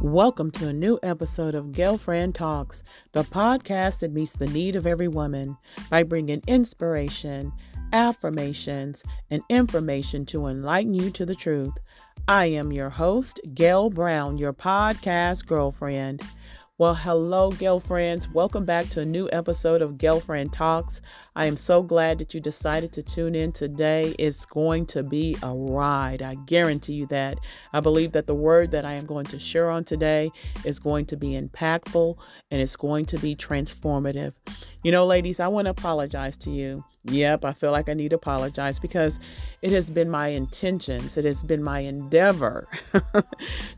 Welcome to a new episode of Girlfriend Talks, the podcast that meets the need of every woman by bringing inspiration, affirmations, and information to enlighten you to the truth. I am your host, Gail Brown, your podcast girlfriend. Well, hello, girlfriends. Welcome back to a new episode of Girlfriend Talks. I am so glad that you decided to tune in today. It's going to be a ride. I guarantee you that. I believe that the word that I am going to share on today is going to be impactful and it's going to be transformative. You know, ladies, I want to apologize to you. Yep, I feel like I need to apologize because it has been my intentions. It has been my endeavor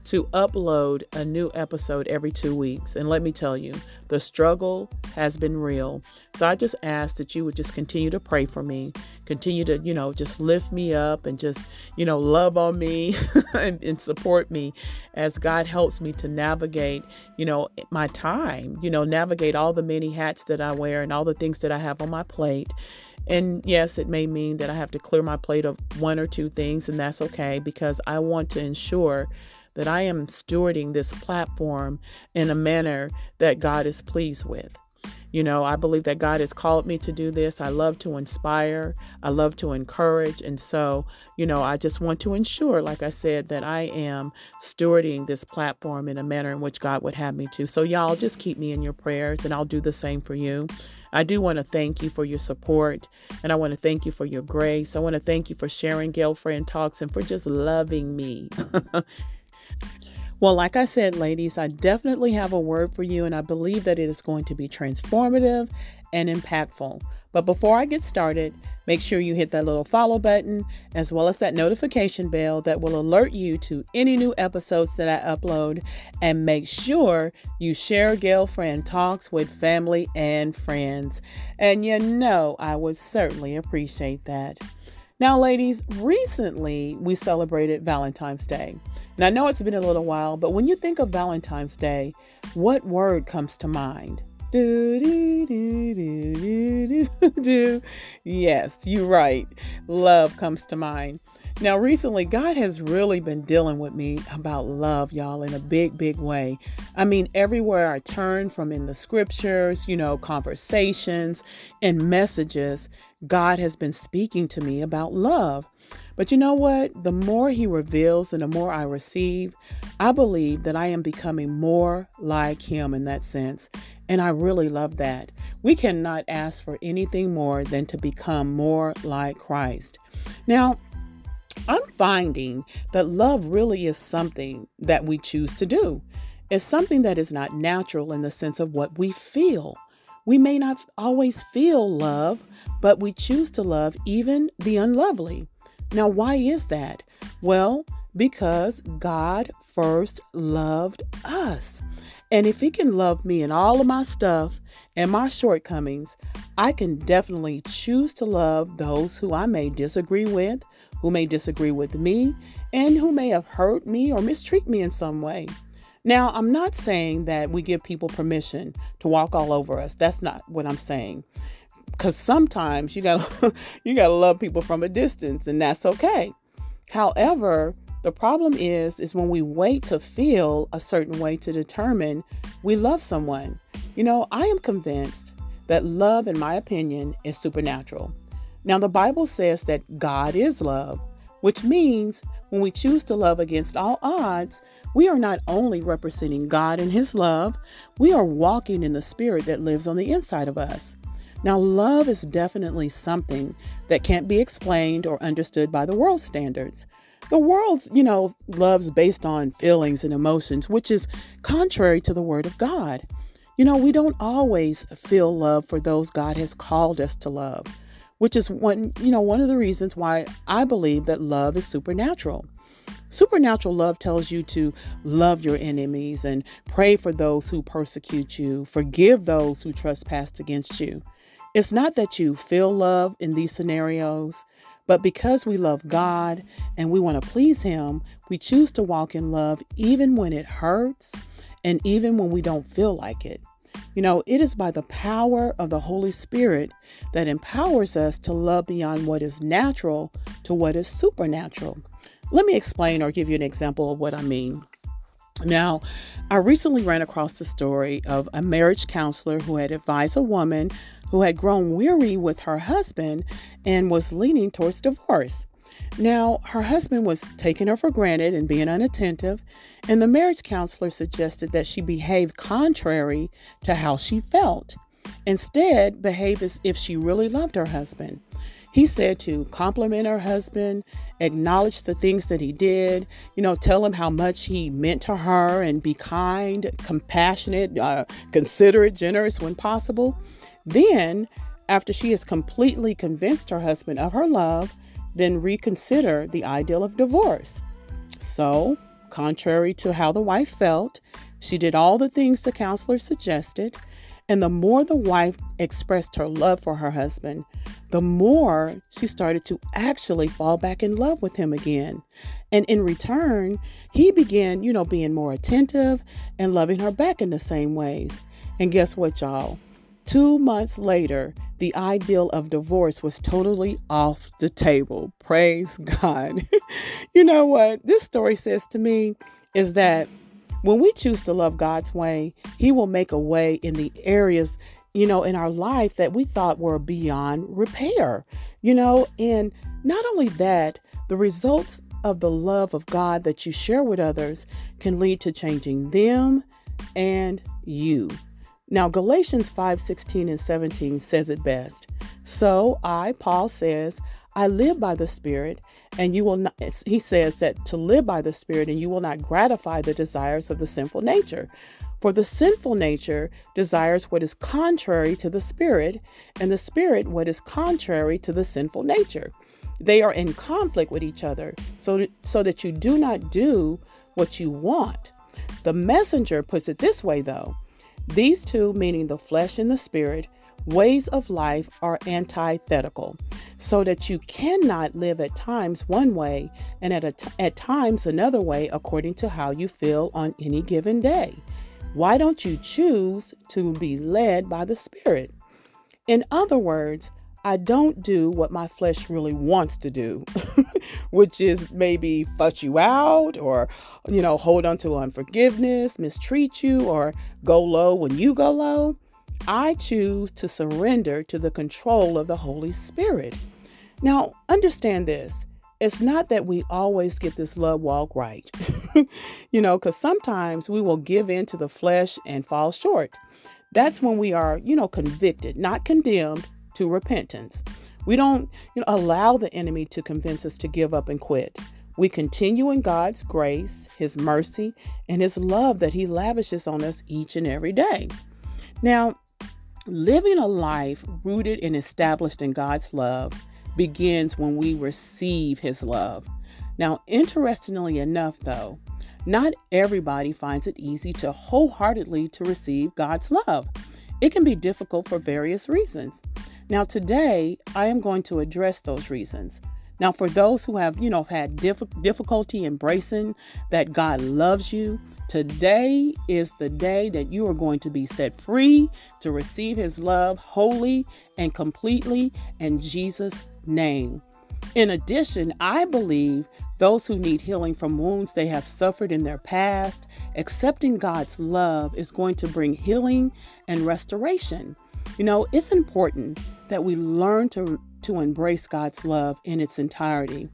to upload a new episode every 2 weeks. And let me tell you, the struggle has been real. So I just ask that you would just continue to pray for me, continue to, just lift me up and just, love on me and support me as God helps me to navigate, my time, navigate all the many hats that I wear and all the things that I have on my plate. And yes, it may mean that I have to clear my plate of one or two things, and that's okay, because I want to ensure that I am stewarding this platform in a manner that God is pleased with. I believe that God has called me to do this. I love to inspire. I love to encourage. And so, I just want to ensure, like I said, that I am stewarding this platform in a manner in which God would have me to. So y'all just keep me in your prayers and I'll do the same for you. I do want to thank you for your support and I want to thank you for your grace. I want to thank you for sharing Girlfriend Talks and for just loving me. Well, like I said, ladies, I definitely have a word for you, and I believe that it is going to be transformative and impactful. But before I get started, make sure you hit that little follow button as well as that notification bell that will alert you to any new episodes that I upload. And make sure you share Girlfriend Talks with family and friends. And I would certainly appreciate that. Now, ladies, recently we celebrated Valentine's Day. And I know it's been a little while, but when you think of Valentine's Day, what word comes to mind? Yes, you're right. Love comes to mind. Now, recently, God has really been dealing with me about love, y'all, in a big, big way. I mean, everywhere I turn, from in the scriptures, conversations and messages, God has been speaking to me about love. But you know what? The more He reveals and the more I receive, I believe that I am becoming more like Him in that sense. And I really love that. We cannot ask for anything more than to become more like Christ. Now, I'm finding that love really is something that we choose to do. It's something that is not natural in the sense of what we feel. We may not always feel love, but we choose to love even the unlovely. Now, why is that? Well, because God first loved us. And if He can love me and all of my stuff and my shortcomings, I can definitely choose to love those who I may disagree with, who may disagree with me, and who may have hurt me or mistreat me in some way. Now, I'm not saying that we give people permission to walk all over us. That's not what I'm saying. Because sometimes you gotta love people from a distance, and that's okay. However, the problem is when we wait to feel a certain way to determine we love someone. I am convinced that love, in my opinion, is supernatural. Now, the Bible says that God is love, which means when we choose to love against all odds, we are not only representing God and His love, we are walking in the Spirit that lives on the inside of us. Now, love is definitely something that can't be explained or understood by the world's standards. The world, loves based on feelings and emotions, which is contrary to the Word of God. We don't always feel love for those God has called us to love, which is one of the reasons why I believe that love is supernatural. Supernatural love tells you to love your enemies and pray for those who persecute you, forgive those who trespass against you. It's not that you feel love in these scenarios, but because we love God and we want to please Him, we choose to walk in love even when it hurts and even when we don't feel like it. It is by the power of the Holy Spirit that empowers us to love beyond what is natural to what is supernatural. Let me explain or give you an example of what I mean. Now, I recently ran across the story of a marriage counselor who had advised a woman who had grown weary with her husband and was leaning towards divorce. Now, her husband was taking her for granted and being unattentive, and the marriage counselor suggested that she behave contrary to how she felt. Instead, behave as if she really loved her husband. He said to compliment her husband, acknowledge the things that he did, tell him how much he meant to her, and be kind, compassionate, considerate, generous when possible. Then, after she has completely convinced her husband of her love, then reconsider the ideal of divorce. So, contrary to how the wife felt, she did all the things the counselor suggested. And the more the wife expressed her love for her husband, the more she started to actually fall back in love with him again. And in return, he began, being more attentive and loving her back in the same ways. And guess what, y'all? 2 months later, the ideal of divorce was totally off the table. Praise God. You know what this story says to me is that when we choose to love God's way, He will make a way in the areas, in our life that we thought were beyond repair, and not only that, the results of the love of God that you share with others can lead to changing them and you. Now, Galatians 5:16 and 17 says it best. So I, Paul, says, I live by the Spirit, and you will not, he says that to live by the Spirit, and you will not gratify the desires of the sinful nature. For the sinful nature desires what is contrary to the Spirit, and the Spirit what is contrary to the sinful nature. They are in conflict with each other, so that you do not do what you want. The Messenger puts it this way, though. These two, meaning the flesh and the spirit, ways of life are antithetical, so that you cannot live at times one way and at times another way according to how you feel on any given day. Why don't you choose to be led by the Spirit? In other words, I don't do what my flesh really wants to do, which is maybe fuss you out or, hold on to unforgiveness, mistreat you, or go low when you go low. I choose to surrender to the control of the Holy Spirit. Now, understand this. It's not that we always get this love walk right, because sometimes we will give in to the flesh and fall short. That's when we are, convicted, not condemned, to repentance. We don't allow the enemy to convince us to give up and quit. We continue in God's grace, His mercy, and His love that He lavishes on us each and every day. Now, living a life rooted and established in God's love begins when we receive His love. Now, interestingly enough, though, not everybody finds it easy to wholeheartedly to receive God's love. It can be difficult for various reasons. Now, today, I am going to address those reasons. Now, for those who have, had difficulty embracing that God loves you, today is the day that you are going to be set free to receive His love wholly and completely in Jesus' name. In addition, I believe those who need healing from wounds they have suffered in their past, accepting God's love is going to bring healing and restoration. It's important that we learn to embrace God's love in its entirety,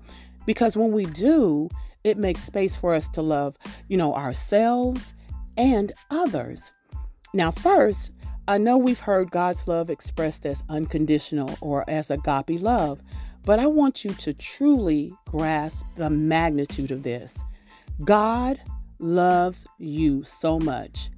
because when we do, it makes space for us to love, ourselves and others. Now, first, I know we've heard God's love expressed as unconditional or as agape love, but I want you to truly grasp the magnitude of this. God loves you so much,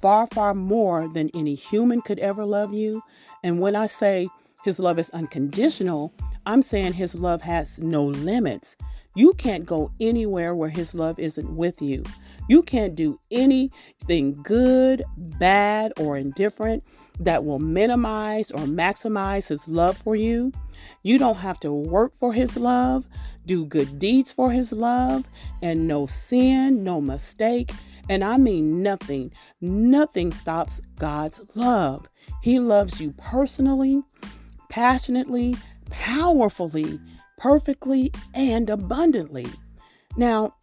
far, far more than any human could ever love you. And when I say His love is unconditional, I'm saying His love has no limits. You can't go anywhere where His love isn't with you. You can't do anything good, bad, or indifferent that will minimize or maximize His love for you. You don't have to work for His love, do good deeds for His love, and no sin, no mistake. And I mean nothing. Nothing stops God's love. He loves you personally, passionately, powerfully, perfectly, and abundantly. Now,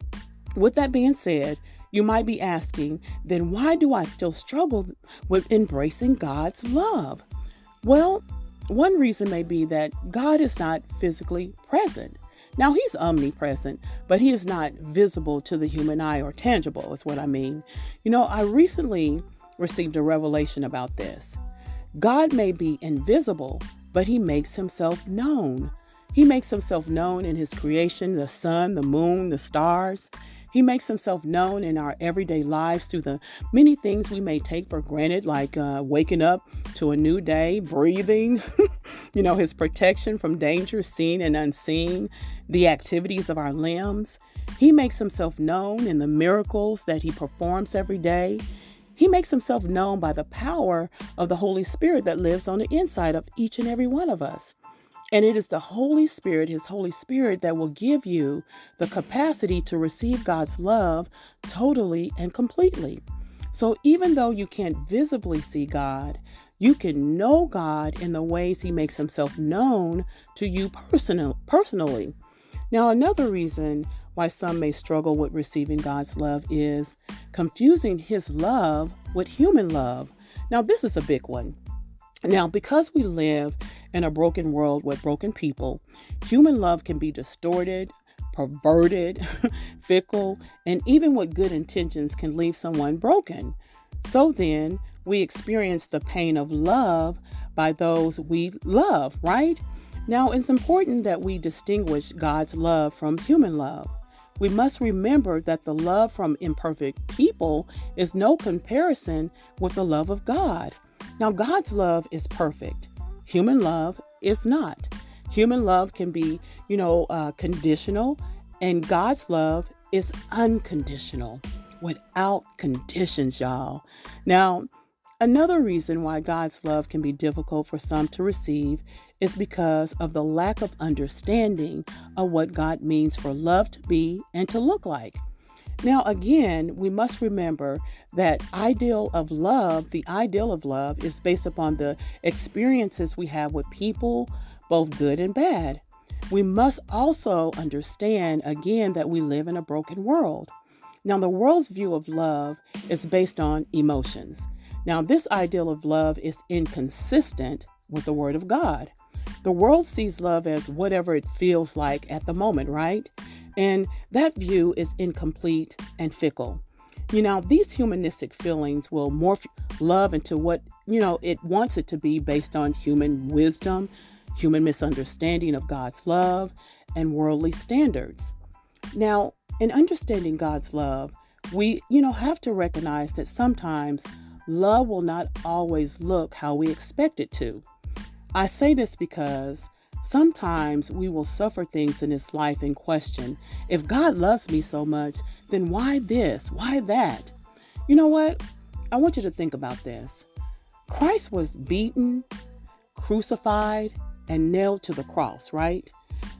with that being said, You might be asking, then why do I still struggle with embracing God's love? Well, one reason may be that God is not physically present. Now, he's omnipresent, but he is not visible to the human eye or tangible is what I mean. You know, I recently received a revelation about this. God may be invisible, but he makes himself known. He makes himself known in his creation, the sun, the moon, the stars. He makes himself known in our everyday lives through the many things we may take for granted, like waking up to a new day, breathing, his protection from danger seen and unseen, the activities of our limbs. He makes himself known in the miracles that he performs every day. He makes himself known by the power of the Holy Spirit that lives on the inside of each and every one of us. And it is the Holy Spirit, his Holy Spirit, that will give you the capacity to receive God's love totally and completely. So even though you can't visibly see God, you can know God in the ways he makes himself known to you personally. Now, another reason why some may struggle with receiving God's love is confusing his love with human love. Now, this is a big one. Now, because we live in a broken world with broken people, human love can be distorted, perverted, fickle, and even with good intentions can leave someone broken. So then we experience the pain of love by those we love, right? Now, it's important that we distinguish God's love from human love. We must remember that the love from imperfect people is no comparison with the love of God. Now, God's love is perfect. Human love is not. Human love can be, conditional, and God's love is unconditional, without conditions, y'all. Now, another reason why God's love can be difficult for some to receive is because of the lack of understanding of what God means for love to be and to look like. Now, again, we must remember that the ideal of love is based upon the experiences we have with people, both good and bad. We must also understand, again, that we live in a broken world. Now, the world's view of love is based on emotions. Now, this ideal of love is inconsistent with the Word of God. The world sees love as whatever it feels like at the moment, right? And that view is incomplete and fickle. These humanistic feelings will morph love into what, it wants it to be based on human wisdom, human misunderstanding of God's love, and worldly standards. Now, in understanding God's love, we, have to recognize that sometimes love will not always look how we expect it to. I say this because sometimes we will suffer things in this life and question, if God loves me so much, then why this? Why that? You know what? I want you to think about this. Christ was beaten, crucified, and nailed to the cross, right?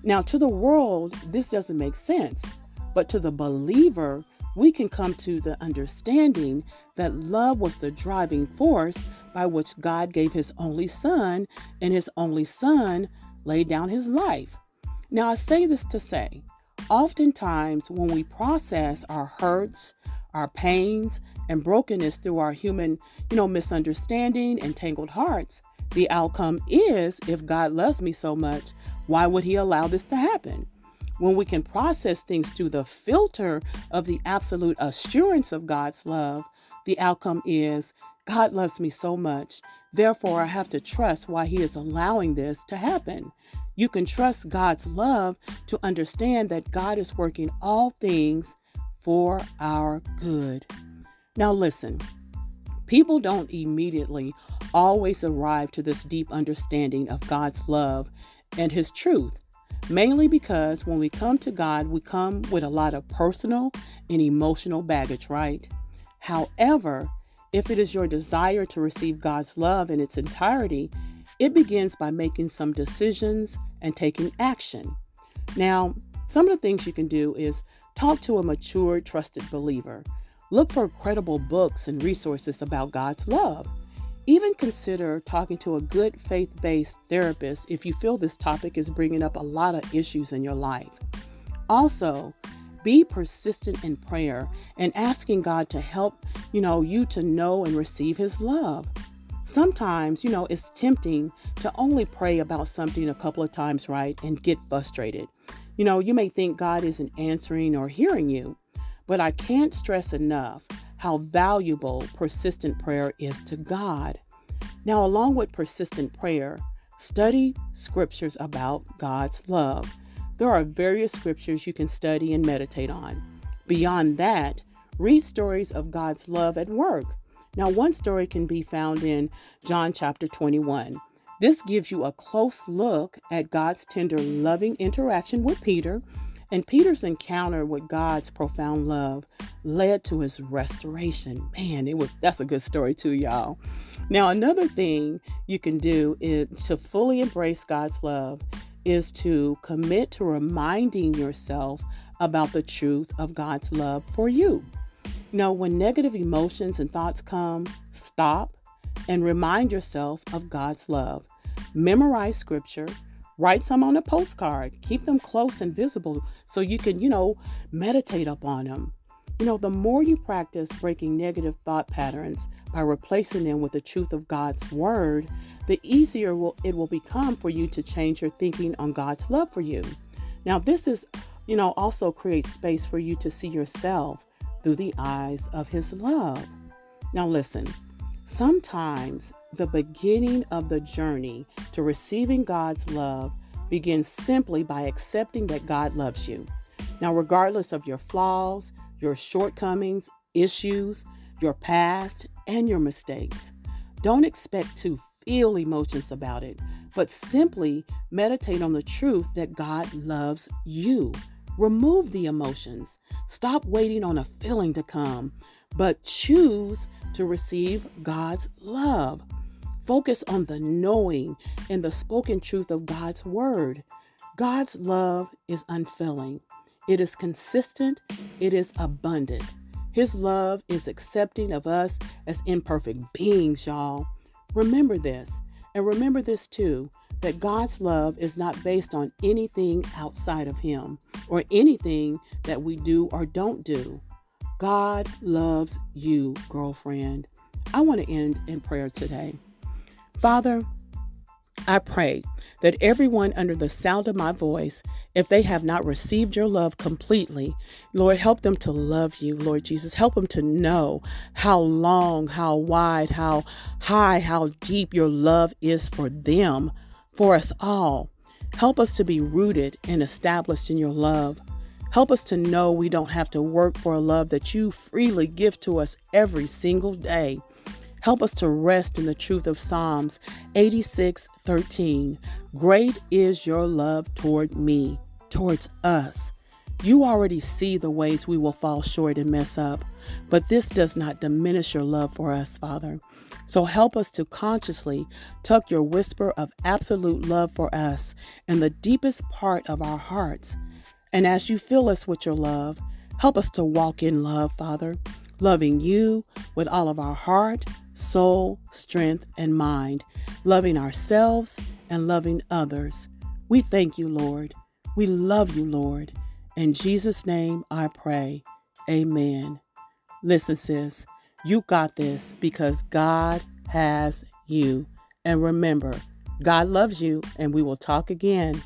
Now, to the world, this doesn't make sense. But to the believer, we can come to the understanding that love was the driving force by which God gave his only son, and his only son laid down his life. Now, I say this to say, oftentimes when we process our hurts, our pains, and brokenness through our human, misunderstanding and tangled hearts, the outcome is, if God loves me so much, why would he allow this to happen? When we can process things through the filter of the absolute assurance of God's love, the outcome is, God loves me so much, therefore, I have to trust why he is allowing this to happen. You can trust God's love to understand that God is working all things for our good. Now, listen, people don't immediately always arrive to this deep understanding of God's love and his truth, mainly because when we come to God, we come with a lot of personal and emotional baggage, right? However, if it is your desire to receive God's love in its entirety, it begins by making some decisions and taking action. Now, some of the things you can do is talk to a mature, trusted believer. Look for credible books and resources about God's love. Even consider talking to a good faith-based therapist if you feel this topic is bringing up a lot of issues in your life. Also, be persistent in prayer and asking God to help, you to know and receive his love. Sometimes, it's tempting to only pray about something a couple of times, right, and get frustrated. You may think God isn't answering or hearing you, but I can't stress enough how valuable persistent prayer is to God. Now, along with persistent prayer, study scriptures about God's love. There are various scriptures you can study and meditate on. Beyond that, read stories of God's love at work. Now, one story can be found in John chapter 21. This gives you a close look at God's tender, loving interaction with Peter, and Peter's encounter with God's profound love led to his restoration. Man, that's a good story too, y'all. Now, another thing you can do is to fully embrace God's love is to commit to reminding yourself about the truth of God's love for you. When negative emotions and thoughts come, stop and remind yourself of God's love. Memorize scripture, write some on a postcard, keep them close and visible so you can, meditate upon them. The more you practice breaking negative thought patterns by replacing them with the truth of God's word, the easier it will become for you to change your thinking on God's love for you. Now, this is, also creates space for you to see yourself through the eyes of his love. Now listen, sometimes the beginning of the journey to receiving God's love begins simply by accepting that God loves you. Now, regardless of your flaws, your shortcomings, issues, your past, and your mistakes, don't expect to feel emotions about it, but simply meditate on the truth that God loves you. Remove the emotions. Stop waiting on a feeling to come, but choose to receive God's love. Focus on the knowing and the spoken truth of God's word. God's love is unfailing. It is consistent. It is abundant. His love is accepting of us as imperfect beings, y'all. Remember this, and remember this too, that God's love is not based on anything outside of him or anything that we do or don't do. God loves you, girlfriend. I want to end in prayer today. Father, I pray that everyone under the sound of my voice, if they have not received your love completely, Lord, help them to love you, Lord Jesus. Help them to know how long, how wide, how high, how deep your love is for them, for us all. Help us to be rooted and established in your love. Help us to know we don't have to work for a love that you freely give to us every single day. Help us to rest in the truth of Psalms 86:13. Great is your love toward me, towards us. You already see the ways we will fall short and mess up, but this does not diminish your love for us, Father. So help us to consciously tuck your whisper of absolute love for us in the deepest part of our hearts. And as you fill us with your love, help us to walk in love, Father, loving you with all of our heart, soul, strength, and mind, loving ourselves and loving others. We thank you, Lord. We love you, Lord. In Jesus' name I pray. Amen. Listen, sis, you got this because God has you. And remember, God loves you, and we will talk again.